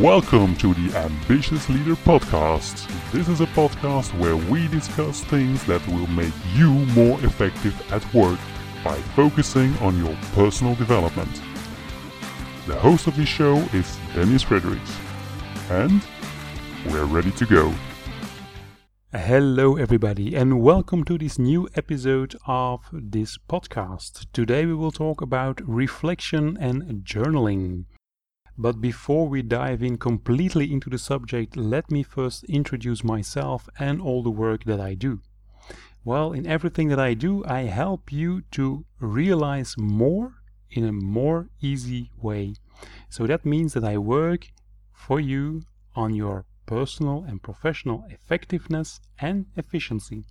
Welcome to the Ambitious Leader Podcast. This is a podcast where we discuss things that will make you more effective at work by focusing on your personal development. The host of this show is Dennis Fredericks. And we're ready to go. Hello everybody and welcome to this new episode of this podcast. Today we will talk about reflection and journaling. But before we dive in completely into the subject, let me first introduce myself and all the work that I do. Well, in everything that I do, I help you to realize more in a more easy way. So that means that I work for you on your personal and professional effectiveness and efficiency.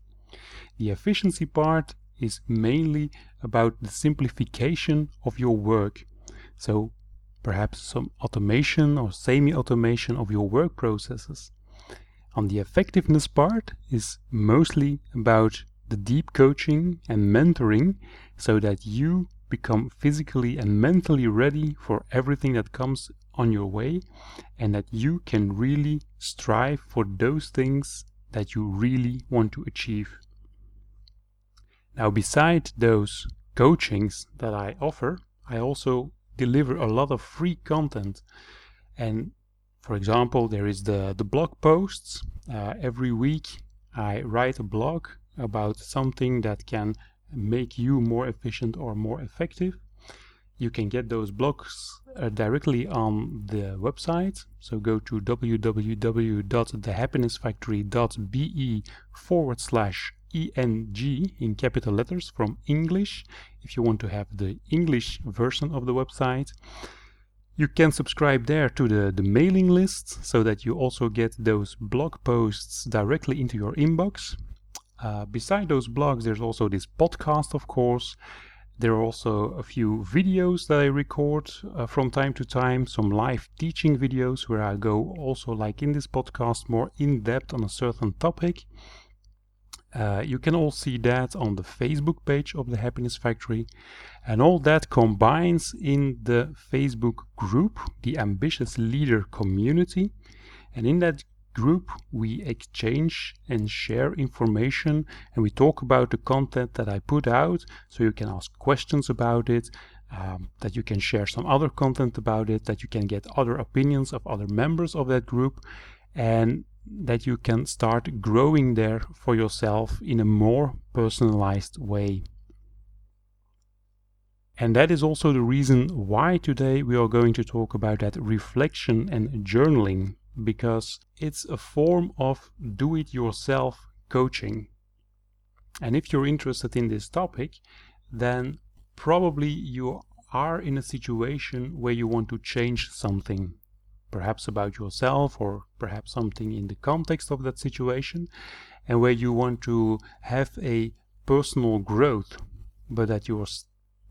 The efficiency part is mainly about the simplification of your work. So perhaps some automation or semi-automation of your work processes. On the effectiveness part is mostly about the deep coaching and mentoring so that you become physically and mentally ready for everything that comes on your way and that you can really strive for those things that you really want to achieve. Now, beside those coachings that I offer, I also deliver a lot of free content. And for example, there is the blog posts. Every week I write a blog about something that can make you more efficient or more effective. You can get those blogs directly on the website. So go to www.thehappinessfactory.be/ENG in capital letters from English, if you want to have the English version of the website. You can subscribe there to the mailing list so that you also get those blog posts directly into your inbox. Beside those blogs, there's also this podcast, of course. There are also a few videos that I record from time to time, some live teaching videos where I go also, like in this podcast, more in depth on a certain topic. You can all see that on the Facebook page of the Happiness Factory, and all that combines in the Facebook group, the Ambitious Leader Community. And in that group we exchange and share information, and we talk about the content that I put out, so you can ask questions about it, that you can share some other content about it, that you can get other opinions of other members of that group, and that you can start growing there for yourself in a more personalized way. And that is also the reason why today we are going to talk about that reflection and journaling, because it's a form of do-it-yourself coaching. And if you're interested in this topic, then probably you are in a situation where you want to change something, perhaps about yourself or perhaps something in the context of that situation, and where you want to have a personal growth, but that you're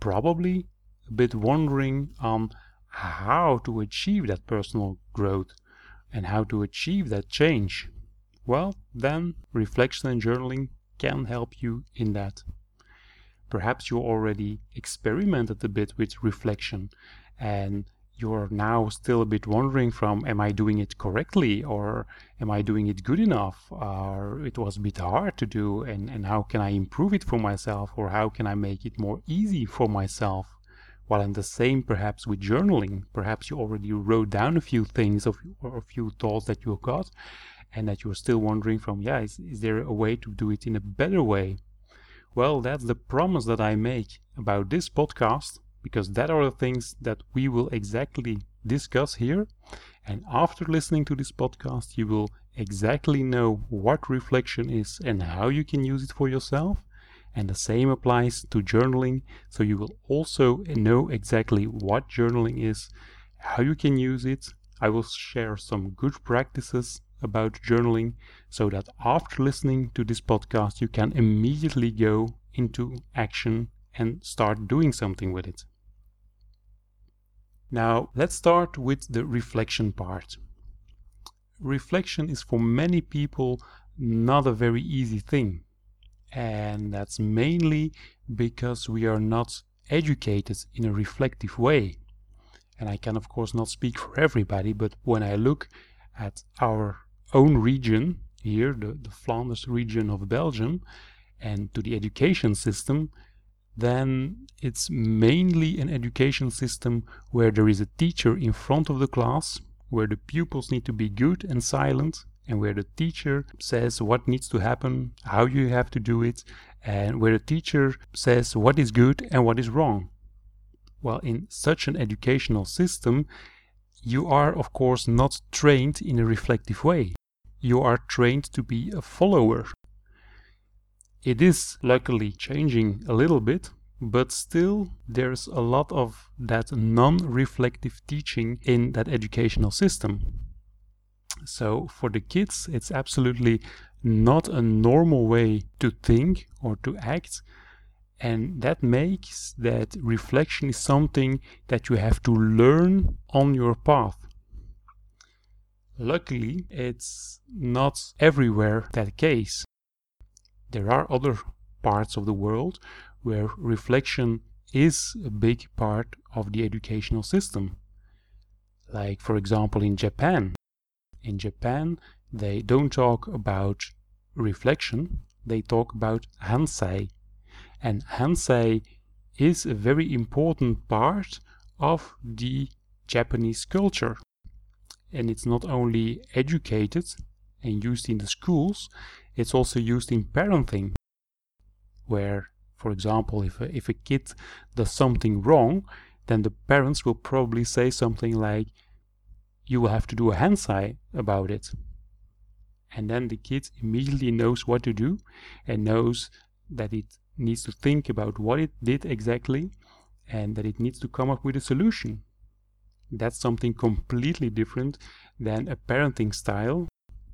probably a bit wondering on how to achieve that personal growth and how to achieve that change. Well, then reflection and journaling can help you in that. Perhaps you already experimented a bit with reflection and you're now still a bit wondering from, am I doing it correctly, or am I doing it good enough, or it was a bit hard to do, and how can I improve it for myself, or how can I make it more easy for myself? Well, and the same perhaps with journaling. Perhaps you already wrote down a few things or a few thoughts that you got, and that you're still wondering from, is there a way to do it in a better way? Well, that's the promise that I make about this podcast, because that are the things that we will exactly discuss here. And after listening to this podcast, you will exactly know what reflection is and how you can use it for yourself. And the same applies to journaling. So you will also know exactly what journaling is, how you can use it. I will share some good practices about journaling so that after listening to this podcast, you can immediately go into action and start doing something with it. Now, let's start with the reflection part. Reflection is for many people not a very easy thing. And that's mainly because we are not educated in a reflective way. And I can, of course, not speak for everybody, but when I look at our own region here, the Flanders region of Belgium, and to the education system, then it's mainly an education system where there is a teacher in front of the class, where the pupils need to be good and silent, and where the teacher says what needs to happen, how you have to do it, and where the teacher says what is good and what is wrong. Well, in such an educational system, you are, of course, not trained in a reflective way. You are trained to be a follower. It is luckily changing a little bit, but still there's a lot of that non-reflective teaching in that educational system. So for the kids, it's absolutely not a normal way to think or to act. And that makes that reflection is something that you have to learn on your path. Luckily, it's not everywhere that case. There are other parts of the world where reflection is a big part of the educational system. Like, for example, in Japan. In Japan, they don't talk about reflection, they talk about hansai. And hansai is a very important part of the Japanese culture. And it's not only educated and used in the schools, it's also used in parenting. Where, for example, if a kid does something wrong, then the parents will probably say something like, "You will have to do a hansai about it." And then the kid immediately knows what to do and knows that it needs to think about what it did exactly and that it needs to come up with a solution. That's something completely different than a parenting style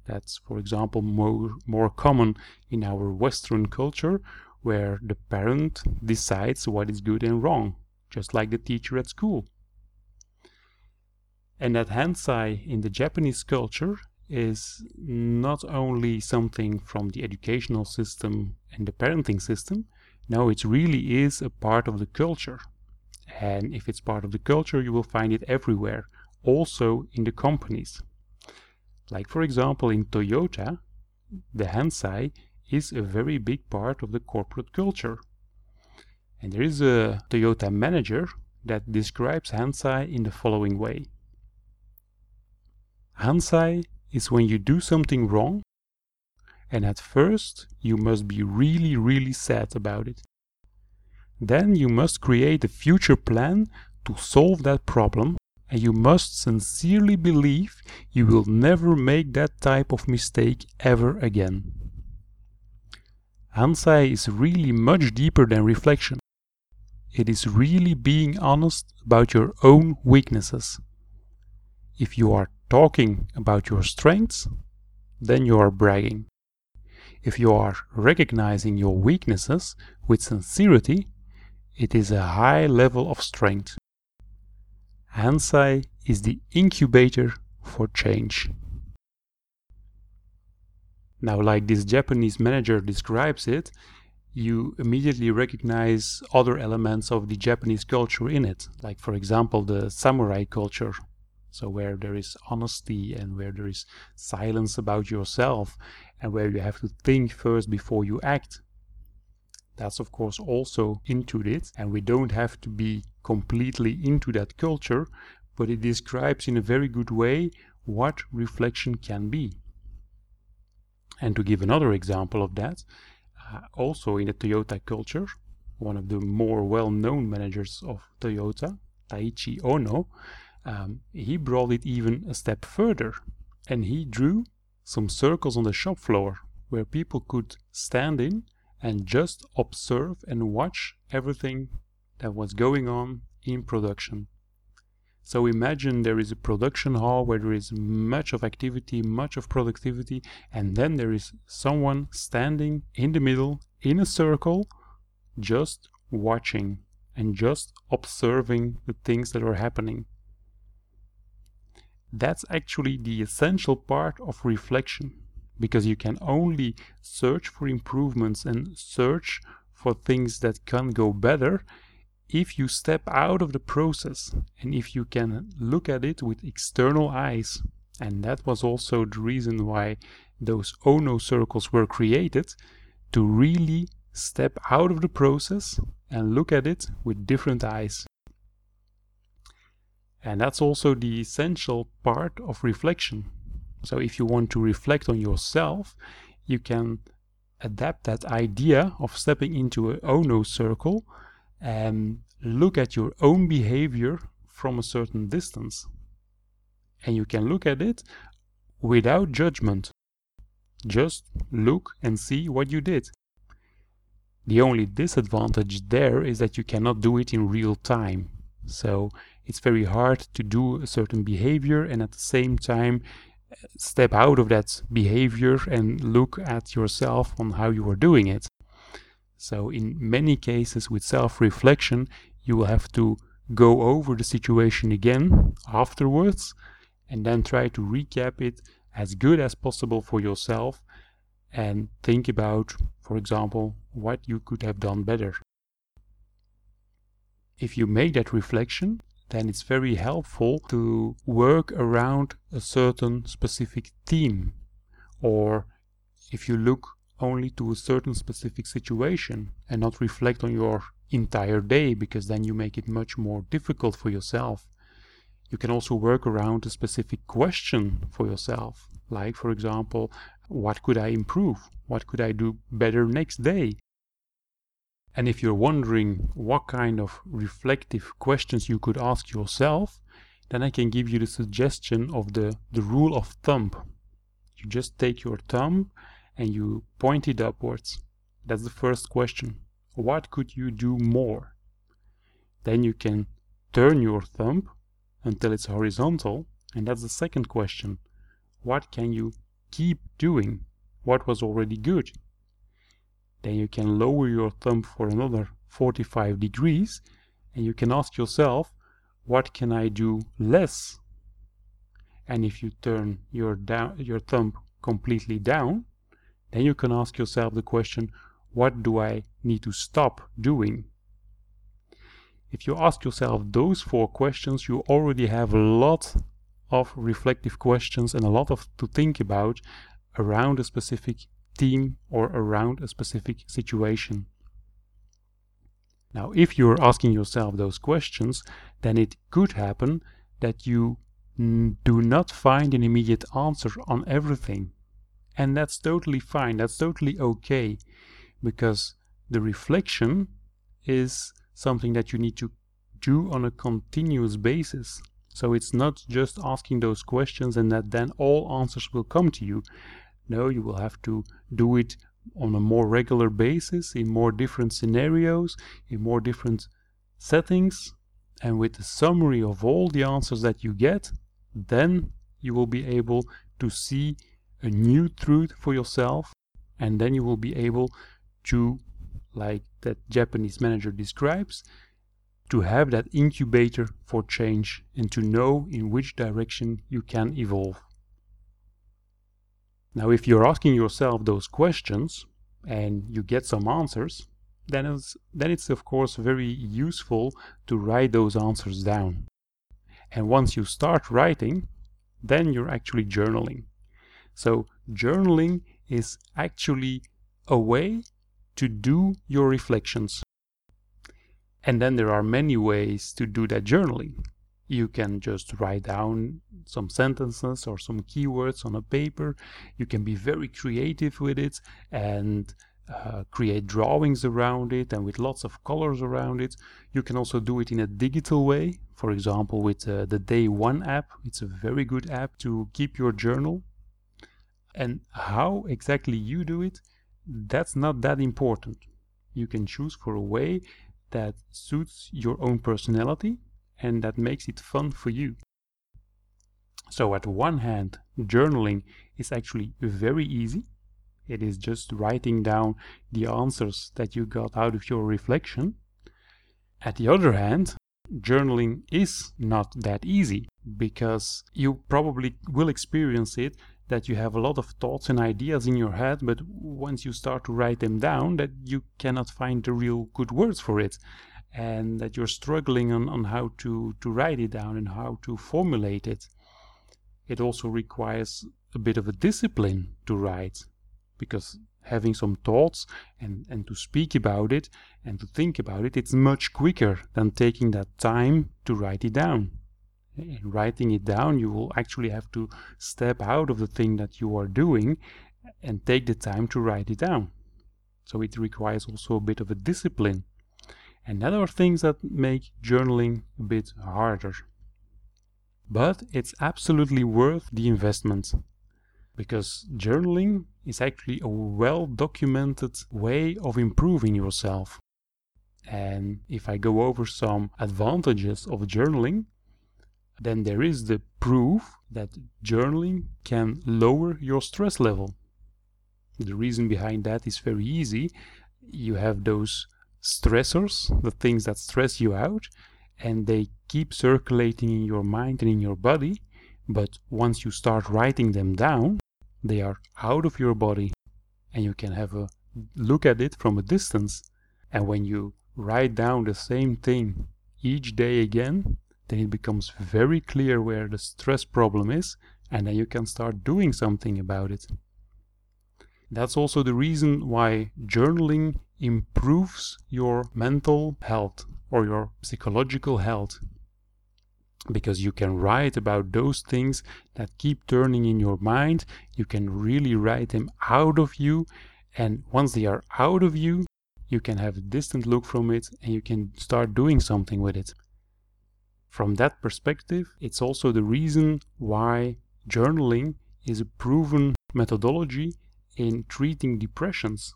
that's, for example, more common in our Western culture, where the parent decides what is good and wrong, just like the teacher at school. And that hansai in the Japanese culture is not only something from the educational system and the parenting system. No, it really is a part of the culture. And if it's part of the culture, you will find it everywhere, also in the companies. Like, for example, in Toyota, the hansai is a very big part of the corporate culture. And there is a Toyota manager that describes hansai in the following way. Hansai is when you do something wrong, and at first you must be really, really sad about it. Then you must create a future plan to solve that problem, and you must sincerely believe you will never make that type of mistake ever again. Hansai is really much deeper than reflection. It is really being honest about your own weaknesses. If you are talking about your strengths, then you are bragging. If you are recognizing your weaknesses with sincerity, it is a high level of strength. Hansai is the incubator for change. Now, like this Japanese manager describes it, you immediately recognize other elements of the Japanese culture in it, like, for example, the samurai culture. So where there is honesty and where there is silence about yourself and where you have to think first before you act. That's, of course, also into it, and we don't have to be completely into that culture, but it describes in a very good way what reflection can be. And to give another example of that, also in the Toyota culture, one of the more well-known managers of Toyota, Taiichi Ono, he brought it even a step further, and he drew some circles on the shop floor where people could stand in and just observe and watch everything that was going on in production. So imagine there is a production hall where there is much of activity, much of productivity, and then there is someone standing in the middle in a circle, just watching and just observing the things that are happening. That's actually the essential part of reflection, because you can only search for improvements and search for things that can go better if you step out of the process and if you can look at it with external eyes, and that was also the reason why those Ono circles were created, to really step out of the process and look at it with different eyes. And that's also the essential part of reflection. So if you want to reflect on yourself, you can adapt that idea of stepping into an Ono circle and look at your own behavior from a certain distance. And you can look at it without judgment. Just look and see what you did. The only disadvantage there is that you cannot do it in real time. So it's very hard to do a certain behavior and at the same time step out of that behavior and look at yourself on how you are doing it. So in many cases with self-reflection, you will have to go over the situation again afterwards and then try to recap it as good as possible for yourself and think about, for example, what you could have done better. If you make that reflection, then it's very helpful to work around a certain specific theme, or if you look only to a certain specific situation and not reflect on your entire day, because then you make it much more difficult for yourself. You can also work around a specific question for yourself, like, for example, what could I improve? What could I do better next day? And if you're wondering what kind of reflective questions you could ask yourself, then I can give you the suggestion of the rule of thumb. You just take your thumb and you point it upwards. That's the first question. What could you do more? Then you can turn your thumb until it's horizontal, and that's the second question. What can you keep doing? What was already good? Then you can lower your thumb for another 45 degrees and you can ask yourself, what can I do less? And if you turn your thumb completely down, then you can ask yourself the question, what do I need to stop doing? If you ask yourself those four questions, you already have a lot of reflective questions and a lot to think about around a specific theme or around a specific situation. Now, if you're asking yourself those questions, then it could happen that you do not find an immediate answer on everything. And that's totally fine, that's totally okay, because the reflection is something that you need to do on a continuous basis. So it's not just asking those questions and that then all answers will come to you. No, you will have to do it on a more regular basis, in more different scenarios, in more different settings, and with the summary of all the answers that you get, then you will be able to see a new truth for yourself, and then you will be able to, like that Japanese manager describes, to have that incubator for change and to know in which direction you can evolve. Now, if you're asking yourself those questions and you get some answers, then it's of course very useful to write those answers down. And once you start writing, then you're actually journaling. So journaling is actually a way to do your reflections. And then there are many ways to do that journaling. You can just write down some sentences or some keywords on a paper. You can be very creative with it and create drawings around it and with lots of colors around it. You can also do it in a digital way, for example with the Day One app. It's a very good app to keep your journal. And how exactly you do it, that's not that important. You can choose for a way that suits your own personality and that makes it fun for you. So at one hand, journaling is actually very easy. It is just writing down the answers that you got out of your reflection. At the other hand, journaling is not that easy, because you probably will experience it that you have a lot of thoughts and ideas in your head, but once you start to write them down, that you cannot find the real good words for it. and that you're struggling on how to write it down and how to formulate it. It also requires a bit of a discipline to write, because having some thoughts and to speak about it and to think about it, it's much quicker than taking that time to write it down. In writing it down, you will actually have to step out of the thing that you are doing and take the time to write it down. So it requires also a bit of a discipline. And that are things that make journaling a bit harder. But it's absolutely worth the investment, because journaling is actually a well-documented way of improving yourself. And if I go over some advantages of journaling, then there is the proof that journaling can lower your stress level. The reason behind that is very easy. You have those stressors, the things that stress you out, and they keep circulating in your mind and in your body, but once you start writing them down, they are out of your body and you can have a look at it from a distance. And when you write down the same thing each day again, then it becomes very clear where the stress problem is, and then you can start doing something about it. That's also the reason why journaling improves your mental health or your psychological health, because you can write about those things that keep turning in your mind. You can really write them out of you, and once they are out of you, you can have a distant look from it and you can start doing something with it. From that perspective, it's also the reason why journaling is a proven methodology in treating depressions.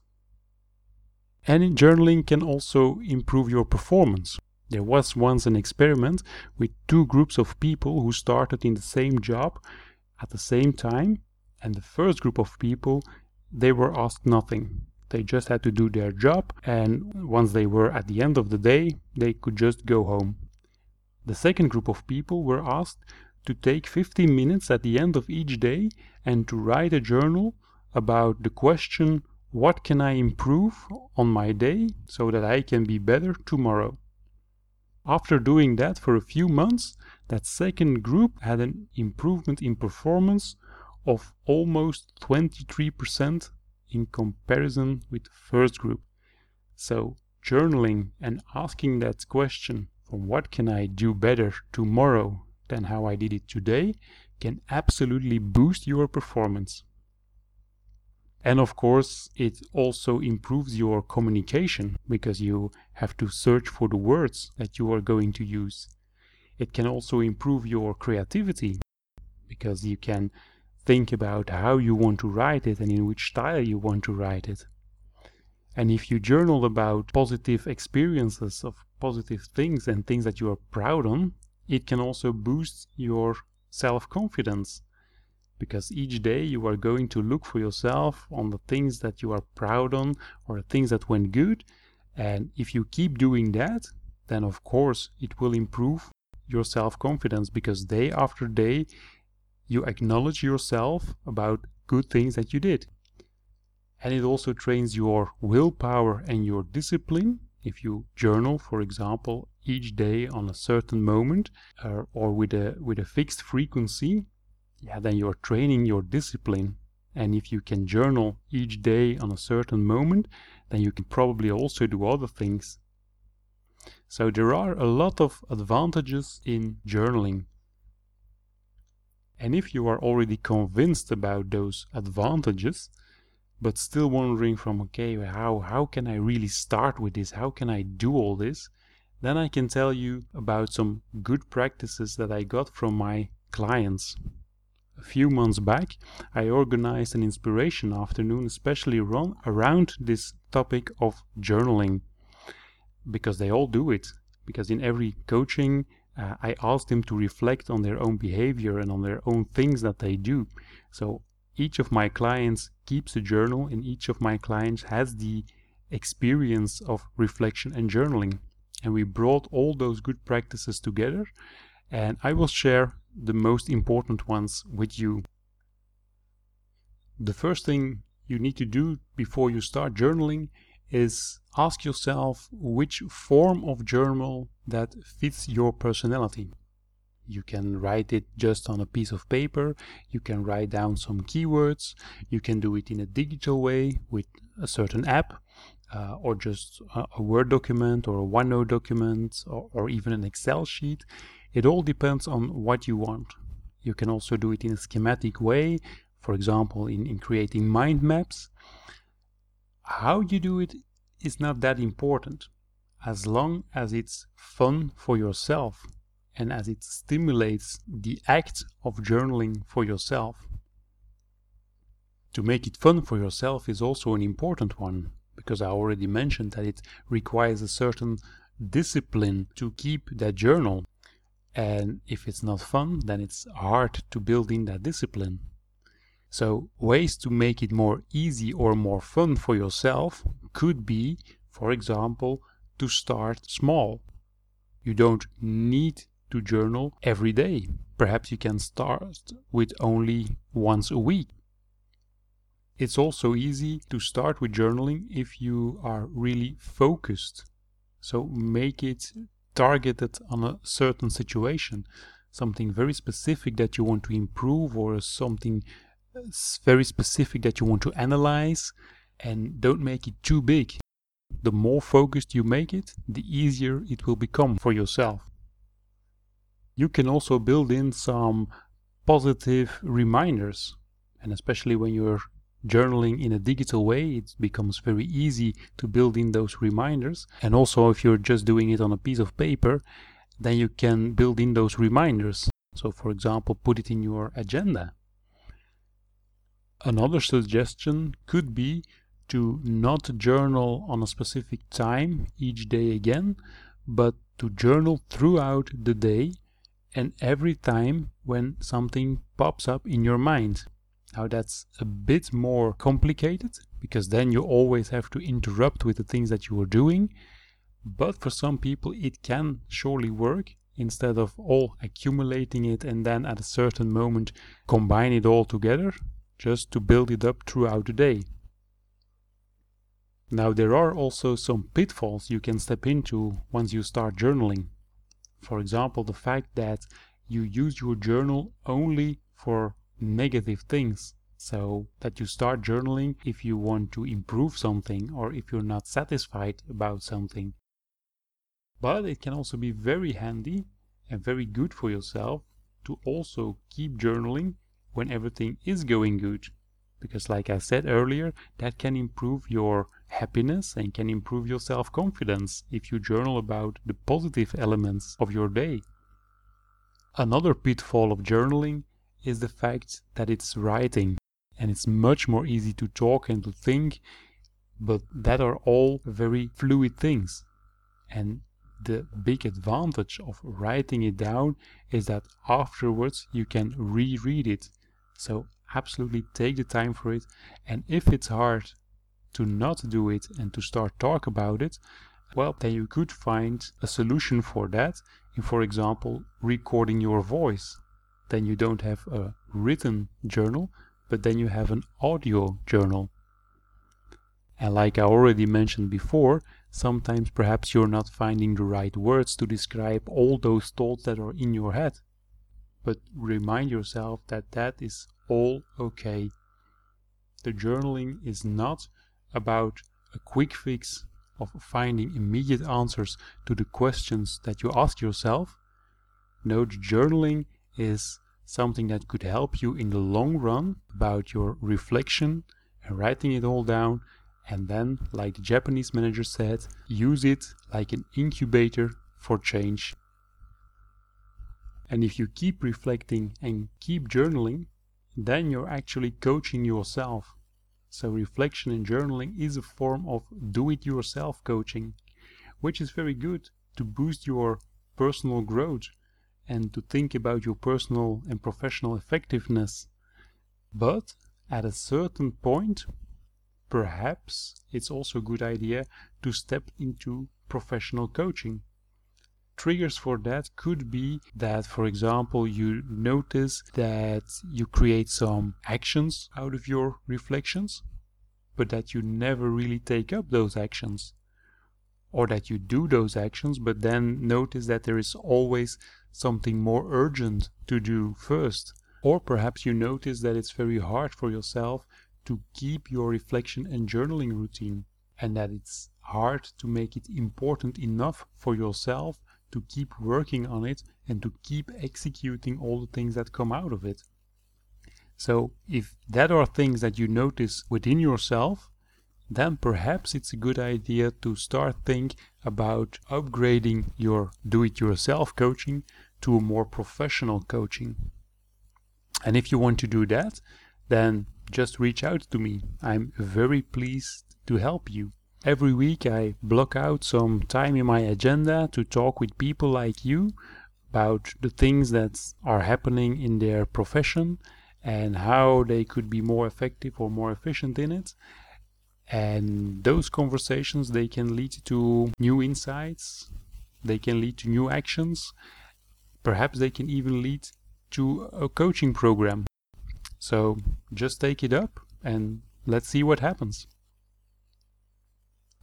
And journaling can also improve your performance. There was once an experiment with two groups of people who started in the same job at the same time, and the first group of people, they were asked nothing. They just had to do their job, and once they were at the end of the day, they could just go home. The second group of people were asked to take 15 minutes at the end of each day and to write a journal about the question, what can I improve on my day so that I can be better tomorrow? After doing that for a few months, that second group had an improvement in performance of almost 23% in comparison with the first group. So journaling and asking that question, what can I do better tomorrow than how I did it today, can absolutely boost your performance. And of course, it also improves your communication, because you have to search for the words that you are going to use. It can also improve your creativity, because you can think about how you want to write it and in which style you want to write it. And if you journal about positive experiences of positive things and things that you are proud on, it can also boost your self-confidence. Because each day you are going to look for yourself on the things that you are proud on or things that went good. And if you keep doing that, then of course it will improve your self-confidence, because day after day you acknowledge yourself about good things that you did. And it also trains your willpower and your discipline. If you journal, for example, each day on a certain moment or with a fixed frequency, then you're training your discipline. And if you can journal each day on a certain moment, then you can probably also do other things. So there are a lot of advantages in journaling. And if you are already convinced about those advantages, but still wondering how can I really start with this? How can I do all this? Then I can tell you about some good practices that I got from my clients. A few months back, I organized an inspiration afternoon, especially around this topic of journaling, because they all do it. Because in every coaching, I ask them to reflect on their own behavior and on their own things that they do. So each of my clients keeps a journal, and each of my clients has the experience of reflection and journaling. And we brought all those good practices together, and I will share the most important ones with you. The first thing you need to do before you start journaling is ask yourself which form of journal that fits your personality. You can write it just on a piece of paper, you can write down some keywords, you can do it in a digital way with a certain app, or just a Word document or a OneNote document, or even an Excel sheet. It all depends on what you want. You can also do it in a schematic way, for example in creating mind maps. How you do it is not that important, as long as it's fun for yourself and as it stimulates the act of journaling for yourself. To make it fun for yourself is also an important one, because I already mentioned that it requires a certain discipline to keep that journal. And if it's not fun, then it's hard to build in that discipline. So ways to make it more easy or more fun for yourself could be, for example, to start small. You don't need to journal every day. Perhaps you can start with only once a week. It's also easy to start with journaling if you are really focused. So make it targeted on a certain situation, something very specific that you want to improve, or something very specific that you want to analyze, and don't make it too big. The more focused you make it, the easier it will become for yourself. You can also build in some positive reminders, and especially when you're journaling in a digital way, it becomes very easy to build in those reminders. And also, if you're just doing it on a piece of paper, then you can build in those reminders. So, for example, put it in your agenda. Another suggestion could be to not journal on a specific time each day again, but to journal throughout the day and every time when something pops up in your mind. Now that's a bit more complicated, because then you always have to interrupt with the things that you are doing. But for some people it can surely work, instead of all accumulating it and then at a certain moment combine it all together, just to build it up throughout the day. Now there are also some pitfalls you can step into once you start journaling. For example, the fact that you use your journal only for negative things, so that you start journaling if you want to improve something or if you're not satisfied about something. But it can also be very handy and very good for yourself to also keep journaling when everything is going good, because like I said earlier, that can improve your happiness and can improve your self-confidence if you journal about the positive elements of your day. Another pitfall of journaling is the fact that it's writing, and it's much more easy to talk and to think, but that are all very fluid things. And the big advantage of writing it down is that afterwards you can reread it. So absolutely take the time for it, and if it's hard to not do it and to start talk about it, well, then you could find a solution for that in, for example, recording your voice. Then you don't have a written journal, but then you have an audio journal. And like I already mentioned before, sometimes perhaps you're not finding the right words to describe all those thoughts that are in your head. But remind yourself that that is all okay. The journaling is not about a quick fix of finding immediate answers to the questions that you ask yourself. No, the journaling is something that could help you in the long run about your reflection and writing it all down, and then, like the Japanese manager said, use it like an incubator for change. And if you keep reflecting and keep journaling, then you're actually coaching yourself. So reflection and journaling is a form of do-it-yourself coaching, which is very good to boost your personal growth and to think about your personal and professional effectiveness. But at a certain point, perhaps it's also a good idea to step into professional coaching. Triggers for that could be that, for example, you notice that you create some actions out of your reflections. but that you never really take up those actions, or that you do those actions but then notice that there is always something more urgent to do first. Or perhaps you notice that it's very hard for yourself to keep your reflection and journaling routine, and that it's hard to make it important enough for yourself to keep working on it and to keep executing all the things that come out of it. So if that are things that you notice within yourself, then perhaps it's a good idea to start thinking about upgrading your do-it-yourself coaching to a more professional coaching. And if you want to do that, then just reach out to me. I'm very pleased to help you. Every week I block out some time in my agenda to talk with people like you about the things that are happening in their profession and how they could be more effective or more efficient in it. And those conversations, they can lead to new insights, they can lead to new actions, perhaps they can even lead to a coaching program. So just take it up and let's see what happens.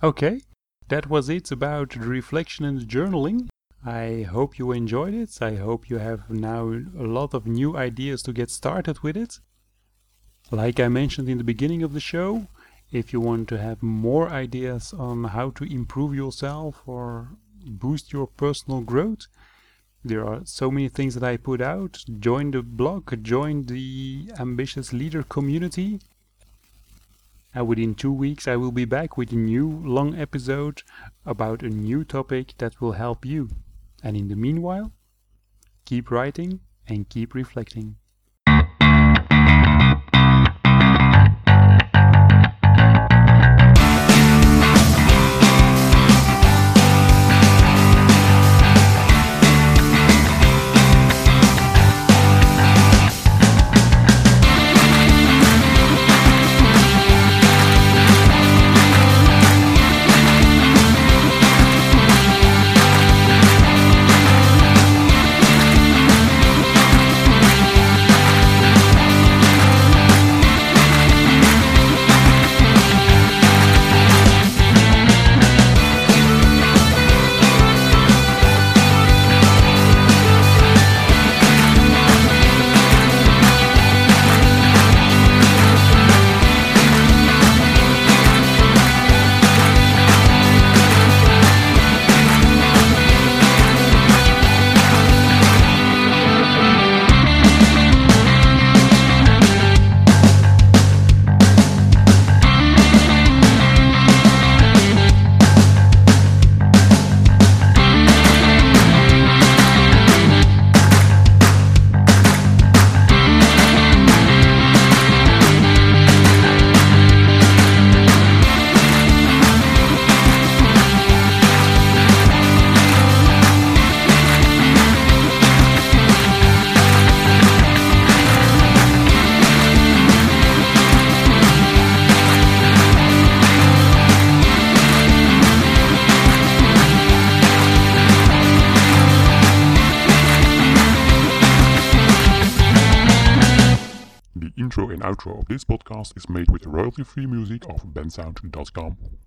Okay, that was it about the reflection and the journaling. I hope you enjoyed it. I hope you have now a lot of new ideas to get started with it. Like I mentioned in the beginning of the show, if you want to have more ideas on how to improve yourself or boost your personal growth, there are so many things that I put out. Join the blog, join the Ambitious Leader Community. And within 2 weeks I will be back with a new long episode about a new topic that will help you. And in the meanwhile, keep writing and keep reflecting. Outro of this podcast is made with royalty-free music of bensound.com.